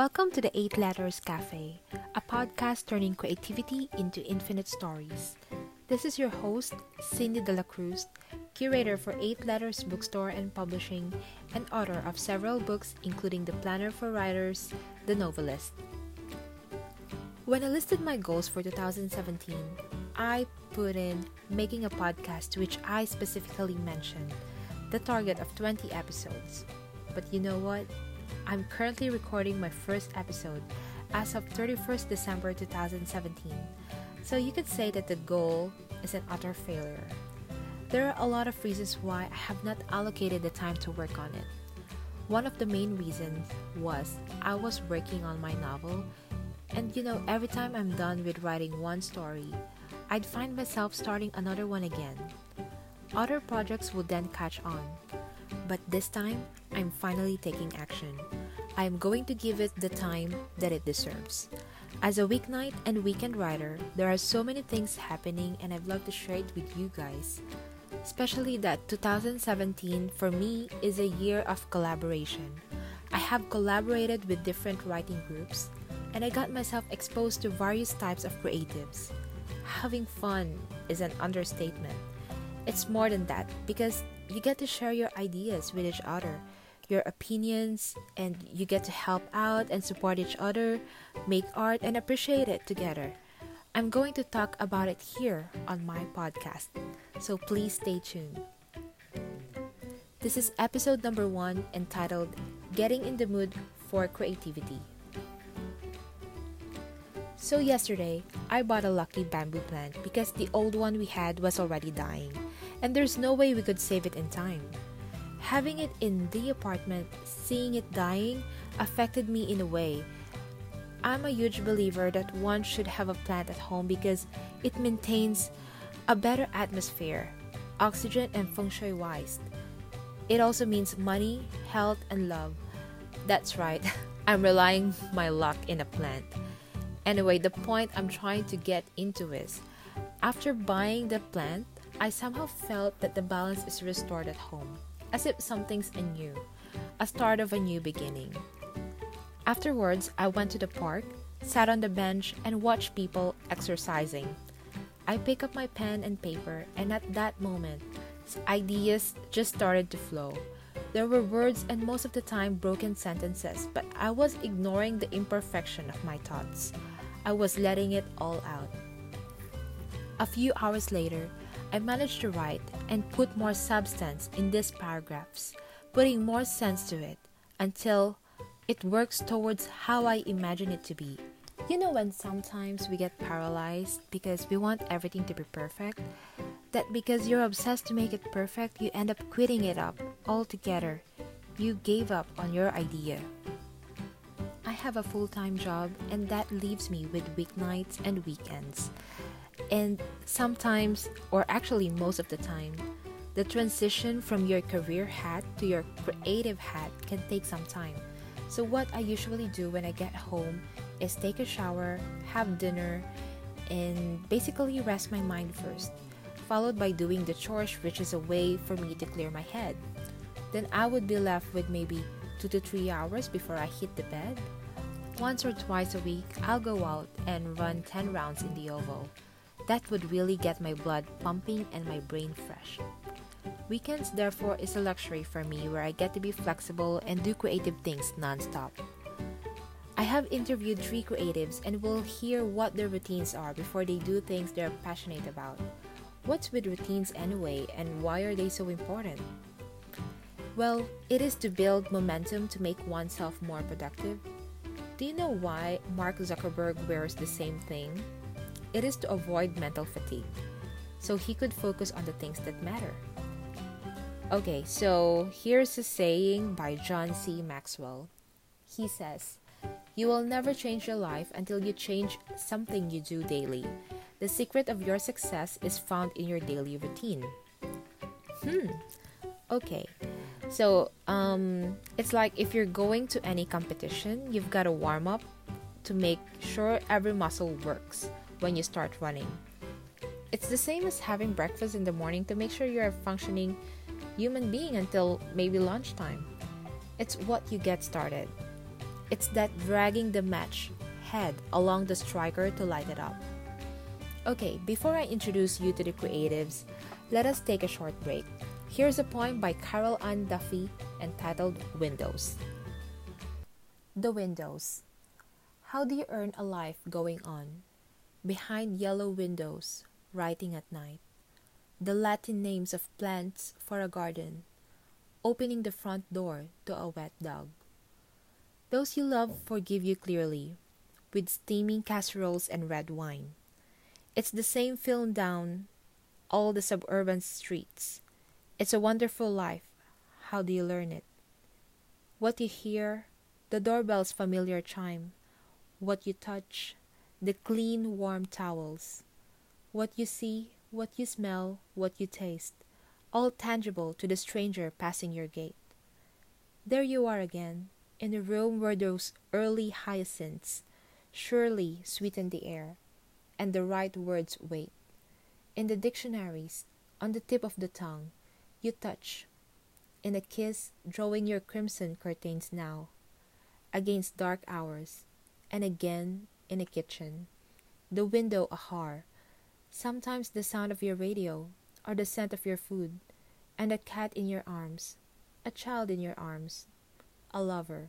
Welcome to the Eight Letters Cafe, a podcast turning creativity into infinite stories. This is your host, Cindy de la Cruz, curator for Eight Letters Bookstore and Publishing, and author of several books including The Planner for Writers, The Novelist. When I listed my goals for 2017, I put in making a podcast, which I specifically mentioned, the target of 20 episodes. But you know what? I'm currently recording my first episode as of 31st December 2017, so you could say that the goal is an utter failure. There are a lot of reasons why I have not allocated the time to work on it. One of the main reasons was I was working on my novel, and every time I'm done with writing one story, I'd find myself starting another one again. Other projects would then catch on. But this time, I'm finally taking action. I'm going to give it the time that it deserves. As a weeknight and weekend writer, there are so many things happening, and I'd love to share it with you guys. Especially that 2017 for me is a year of collaboration. I have collaborated with different writing groups, and I got myself exposed to various types of creatives. Having fun is an understatement. It's more than that because you get to share your ideas with each other, your opinions, and you get to help out and support each other, make art, and appreciate it together. I'm going to talk about it here on my podcast, so please stay tuned. This is episode number 1, entitled Getting in the Mood for Creativity. So yesterday, I bought a lucky bamboo plant because the old one we had was already dying, and there's no way we could save it in time. Having it in the apartment, seeing it dying, affected me in a way. I'm a huge believer that one should have a plant at home because it maintains a better atmosphere, oxygen and feng shui wise. It also means money, health, and love. That's right, I'm relying my luck in a plant. Anyway, the point I'm trying to get into is, after buying the plant, I somehow felt that the balance is restored at home, as if something's anew, a start of a new beginning. Afterwards, I went to the park, sat on the bench, and watched people exercising. I picked up my pen and paper, and at that moment, ideas just started to flow. There were words and most of the time broken sentences, but I was ignoring the imperfection of my thoughts. I was letting it all out. A few hours later, I managed to write and put more substance in these paragraphs, putting more sense to it until it works towards how I imagine it to be. You know when sometimes we get paralyzed because we want everything to be perfect? That because you're obsessed to make it perfect, you end up quitting it up altogether. You gave up on your idea. I have a full-time job, and that leaves me with weeknights and weekends. And sometimes, or actually most of the time, the transition from your career hat to your creative hat can take some time. So what I usually do when I get home is take a shower, have dinner, and basically rest my mind first, followed by doing the chores, which is a way for me to clear my head. Then I would be left with maybe 2 to 3 hours before I hit the bed. Once or twice a week, I'll go out and run 10 rounds in the oval. That would really get my blood pumping and my brain fresh. Weekends, therefore, is a luxury for me where I get to be flexible and do creative things non-stop. I have interviewed 3 creatives and will hear what their routines are before they do things they're passionate about. What's with routines anyway, and why are they so important? Well, it is to build momentum to make oneself more productive. Do you know why Mark Zuckerberg wears the same thing? It is to avoid mental fatigue, so he could focus on the things that matter. Okay, so here's a saying by John C. Maxwell. He says, "You will never change your life until you change something you do daily. The secret of your success is found in your daily routine." Okay. So, it's like if you're going to any competition, you've got to warm up to make sure every muscle works when you start running. It's the same as having breakfast in the morning to make sure you're a functioning human being until maybe lunchtime. It's what you get started. It's that dragging the match head along the striker to light it up. Okay, before I introduce you to the creatives, let us take a short break. Here's a poem by Carol Ann Duffy entitled Windows. The windows. How do you earn a life going on? Behind yellow windows, writing at night. The Latin names of plants for a garden. Opening the front door to a wet dog. Those you love forgive you clearly, with steaming casseroles and red wine. It's the same film down all the suburban streets. It's a wonderful life. How do you learn it? What you hear, the doorbell's familiar chime. What you touch, the clean, warm towels. What you see, what you smell, what you taste, all tangible to the stranger passing your gate. There you are again, in a room where those early hyacinths surely sweeten the air, and the right words wait. In the dictionaries, on the tip of the tongue, you touch. In a kiss, drawing your crimson curtains now, against dark hours, and again in a kitchen. The window a har, sometimes the sound of your radio, or the scent of your food, and a cat in your arms, a child in your arms, a lover,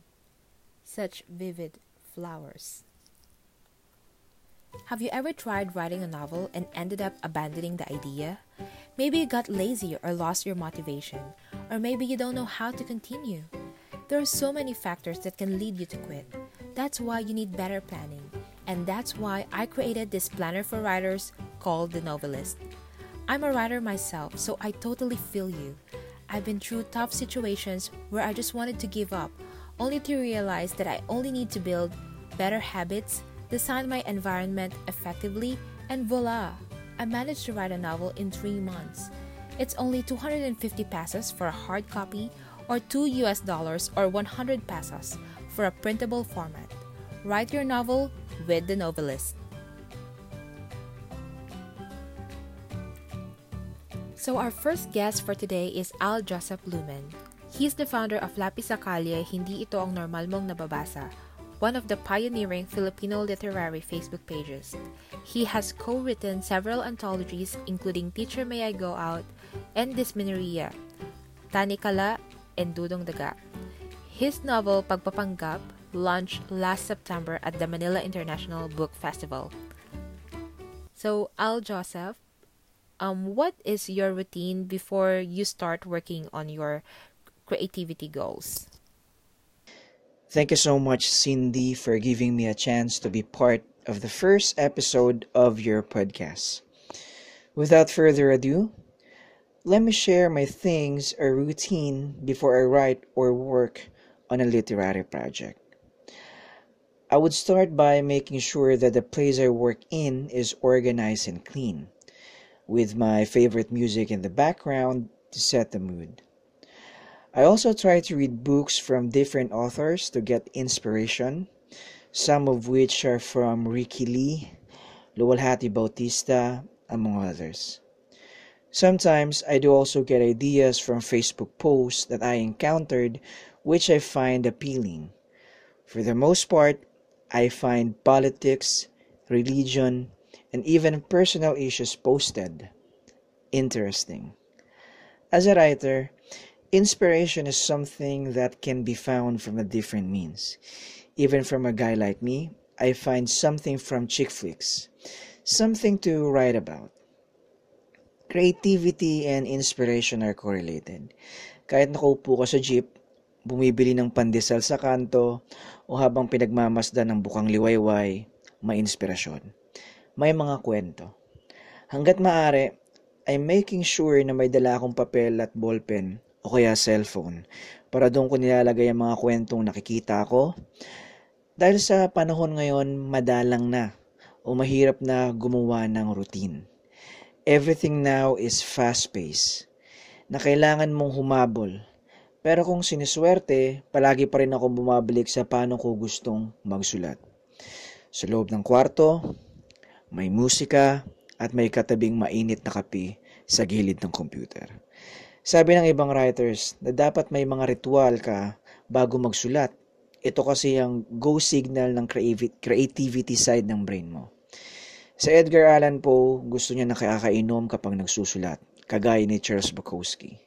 such vivid flowers. Have you ever tried writing a novel and ended up abandoning the idea? Maybe you got lazy or lost your motivation, or maybe you don't know how to continue. There are so many factors that can lead you to quit. That's why you need better planning, and that's why I created this planner for writers called The Novelist. I'm a writer myself, so I totally feel you. I've been through tough situations where I just wanted to give up, only to realize that I only need to build better habits, design my environment effectively, and voila! I managed to write a novel in 3 months. It's only 250 pesos for a hard copy, or $2 or 100 pesos for a printable format. Write your novel with The Novelist. So our first guest for today is Al Joseph Lumen. He's the founder of Lapisakalye, Hindi Ito Ang Normal Mong Nababasa, one of the pioneering Filipino literary Facebook pages. He has co-written several anthologies including Teacher May I Go Out and Dismineria, Tanikala, and Dudong Daga. His novel Pagpapanggap launched last September at the Manila International Book Festival. So Al Joseph, what is your routine before you start working on your creativity goals? Thank you so much, Cindy, for giving me a chance to be part of the first episode of your podcast. Without further ado, let me share my things or routine before I write or work on a literary project. I would start by making sure that the place I work in is organized and clean, with my favorite music in the background to set the mood. I also try to read books from different authors to get inspiration, some of which are from Ricky Lee, Lualhati Hati Bautista, among others. Sometimes I do also get ideas from Facebook posts that I encountered which I find appealing. For the most part, I find politics, religion, and even personal issues posted interesting. As a writer, inspiration is something that can be found from a different means. Even from a guy like me, I find something from chick flicks, something to write about. Creativity and inspiration are correlated. Kahit nakaupo ka sa jeep, bumibili ng pandesal sa kanto, o habang pinagmamasdan ng bukang liwayway, may inspirasyon. May mga kwento. Hanggat maaari, I'm making sure na may dala akong papel at ballpen o kaya cellphone para doon ko nilalagay ang mga kwentong nakikita ko. Dahil sa panahon ngayon, madalang na o mahirap na gumawa ng routine. Everything now is fast-paced na kailangan mong humabol. Pero kung siniswerte, palagi pa rin ako bumabalik sa paano ko gustong magsulat. Sa loob ng kwarto, may musika at may katabing mainit na kape sa gilid ng computer. Sabi ng ibang writers na dapat may mga ritual ka bago magsulat Ito kasi yung go signal ng creativity side ng brain mo. Sa Edgar Allan Poe, gusto niya nakakainom kapag nagsusulat, kagaya ni Charles Bukowski.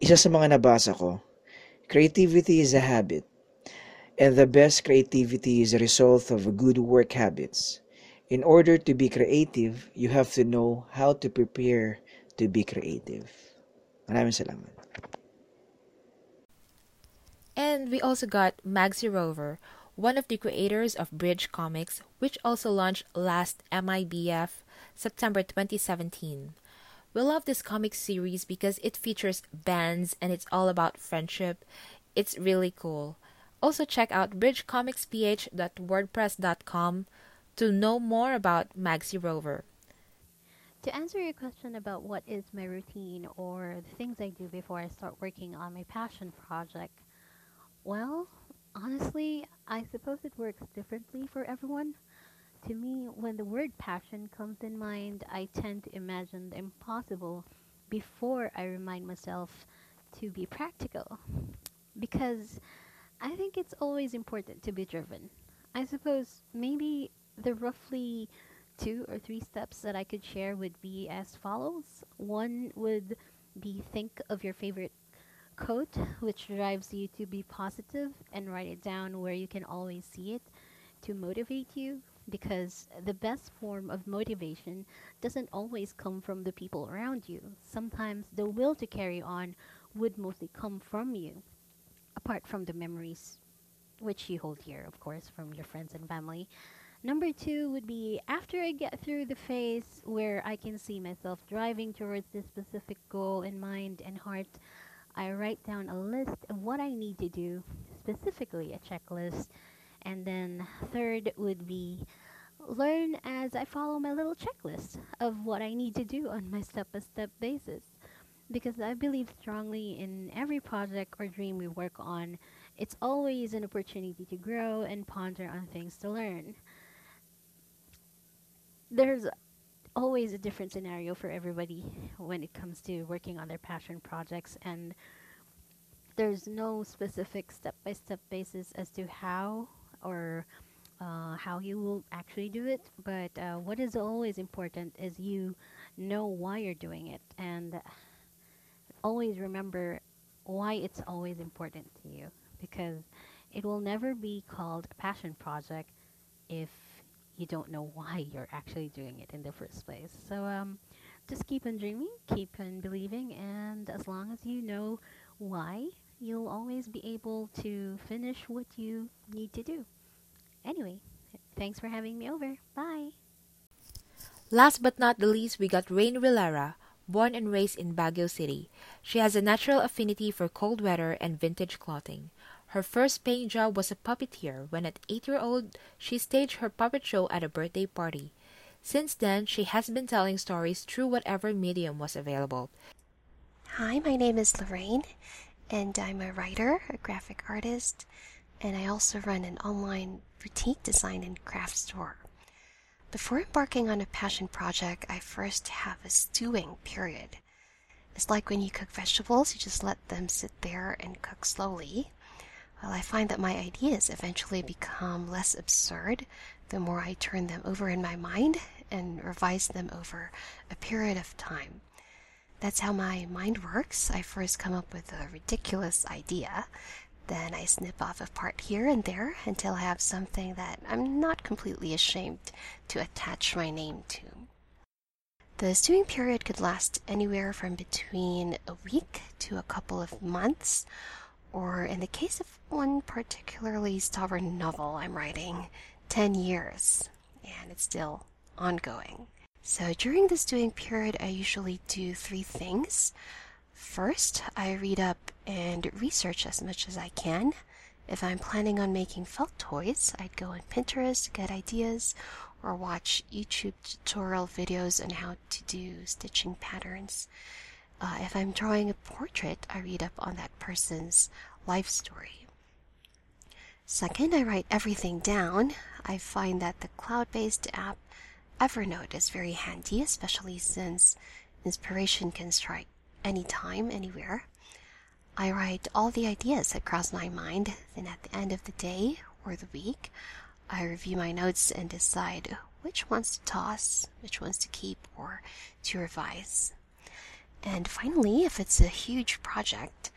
Isa sa mga nabasa ko, creativity is a habit, and the best creativity is a result of good work habits. In order to be creative, you have to know how to prepare to be creative. Maraming salamat. And we also got Maxi Rover, one of the creators of Bridge Comics, which also launched last MIBF, September 2017. We love this comic series because it features bands and it's all about friendship. It's really cool. Also check out bridgecomicsph.wordpress.com to know more about Maxi Rover. To answer your question about what is my routine or the things I do before I start working on my passion project, well, honestly, I suppose it works differently for everyone. To me, when the word passion comes in mind, I tend to imagine the impossible before I remind myself to be practical, because I think it's always important to be driven. I suppose maybe the roughly 2 or 3 steps that I could share would be as follows. One would be think of your favorite quote, which drives you to be positive, and write it down where you can always see it to motivate you, because the best form of motivation doesn't always come from the people around you. Sometimes the will to carry on would mostly come from you, apart from the memories which you hold here, of course, from your friends and family. Number 2 would be, after I get through the phase where I can see myself driving towards this specific goal in mind and heart, I write down a list of what I need to do, specifically a checklist. And then 3rd would be, learn as I follow my little checklist of what I need to do on my step-by-step basis. Because I believe strongly in every project or dream we work on, it's always an opportunity to grow and ponder on things to learn. There's always a different scenario for everybody when it comes to working on their passion projects, and there's no specific step-by-step basis as to how or how you will actually do it, but what is always important is you know why you're doing it, and always remember why it's always important to you, because it will never be called a passion project if you don't know why you're actually doing it in the first place. So just keep on dreaming, keep on believing, and as long as you know why, you'll always be able to finish what you need to do. Anyway, thanks for having me over. Bye! Last but not the least, we got Rain Rillera, born and raised in Baguio City. She has a natural affinity for cold weather and vintage clothing. Her first paying job was a puppeteer when at 8-year-old, she staged her puppet show at a birthday party. Since then, she has been telling stories through whatever medium was available. Hi, my name is Lorraine, and I'm a writer, a graphic artist, and I also run an online boutique design and craft store. Before embarking on a passion project, I first have a stewing period. It's like when you cook vegetables, you just let them sit there and cook slowly. Well, I find that my ideas eventually become less absurd the more I turn them over in my mind and revise them over a period of time. That's how my mind works. I first come up with a ridiculous idea. Then I snip off a part here and there until I have something that I'm not completely ashamed to attach my name to. The stewing period could last anywhere from between a week to a couple of months, or in the case of one particularly stubborn novel I'm writing, 10 years, and it's still ongoing. So during the stewing period, I usually do 3 things. First, I read up and research as much as I can. If I'm planning on making felt toys, I'd go on Pinterest to get ideas or watch YouTube tutorial videos on how to do stitching patterns. If I'm drawing a portrait, I read up on that person's life story. Second, I write everything down. I find that the cloud-based app Evernote is very handy, especially since inspiration can strike anytime, anywhere. I write all the ideas that cross my mind, then at the end of the day or the week, I review my notes and decide which ones to toss, which ones to keep, or to revise. And finally, if it's a huge project,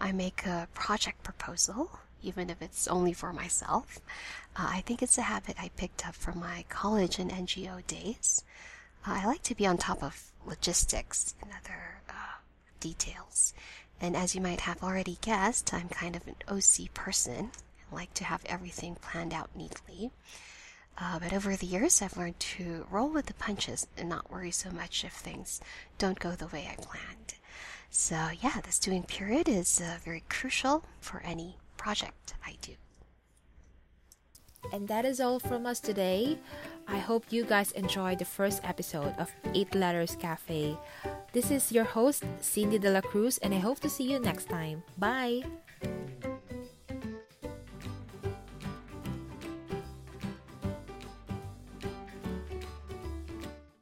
I make a project proposal, even if it's only for myself. I think it's a habit I picked up from my college and NGO days. I like to be on top of logistics and other details. And as you might have already guessed, I'm kind of an OC person. I like to have everything planned out neatly. But over the years, I've learned to roll with the punches and not worry so much if things don't go the way I planned. So yeah, this doing period is very crucial for any project I do. And that is all from us today. I hope you guys enjoyed the first episode of 8 Letters Cafe. This is your host, Cindy de la Cruz, and I hope to see you next time. Bye!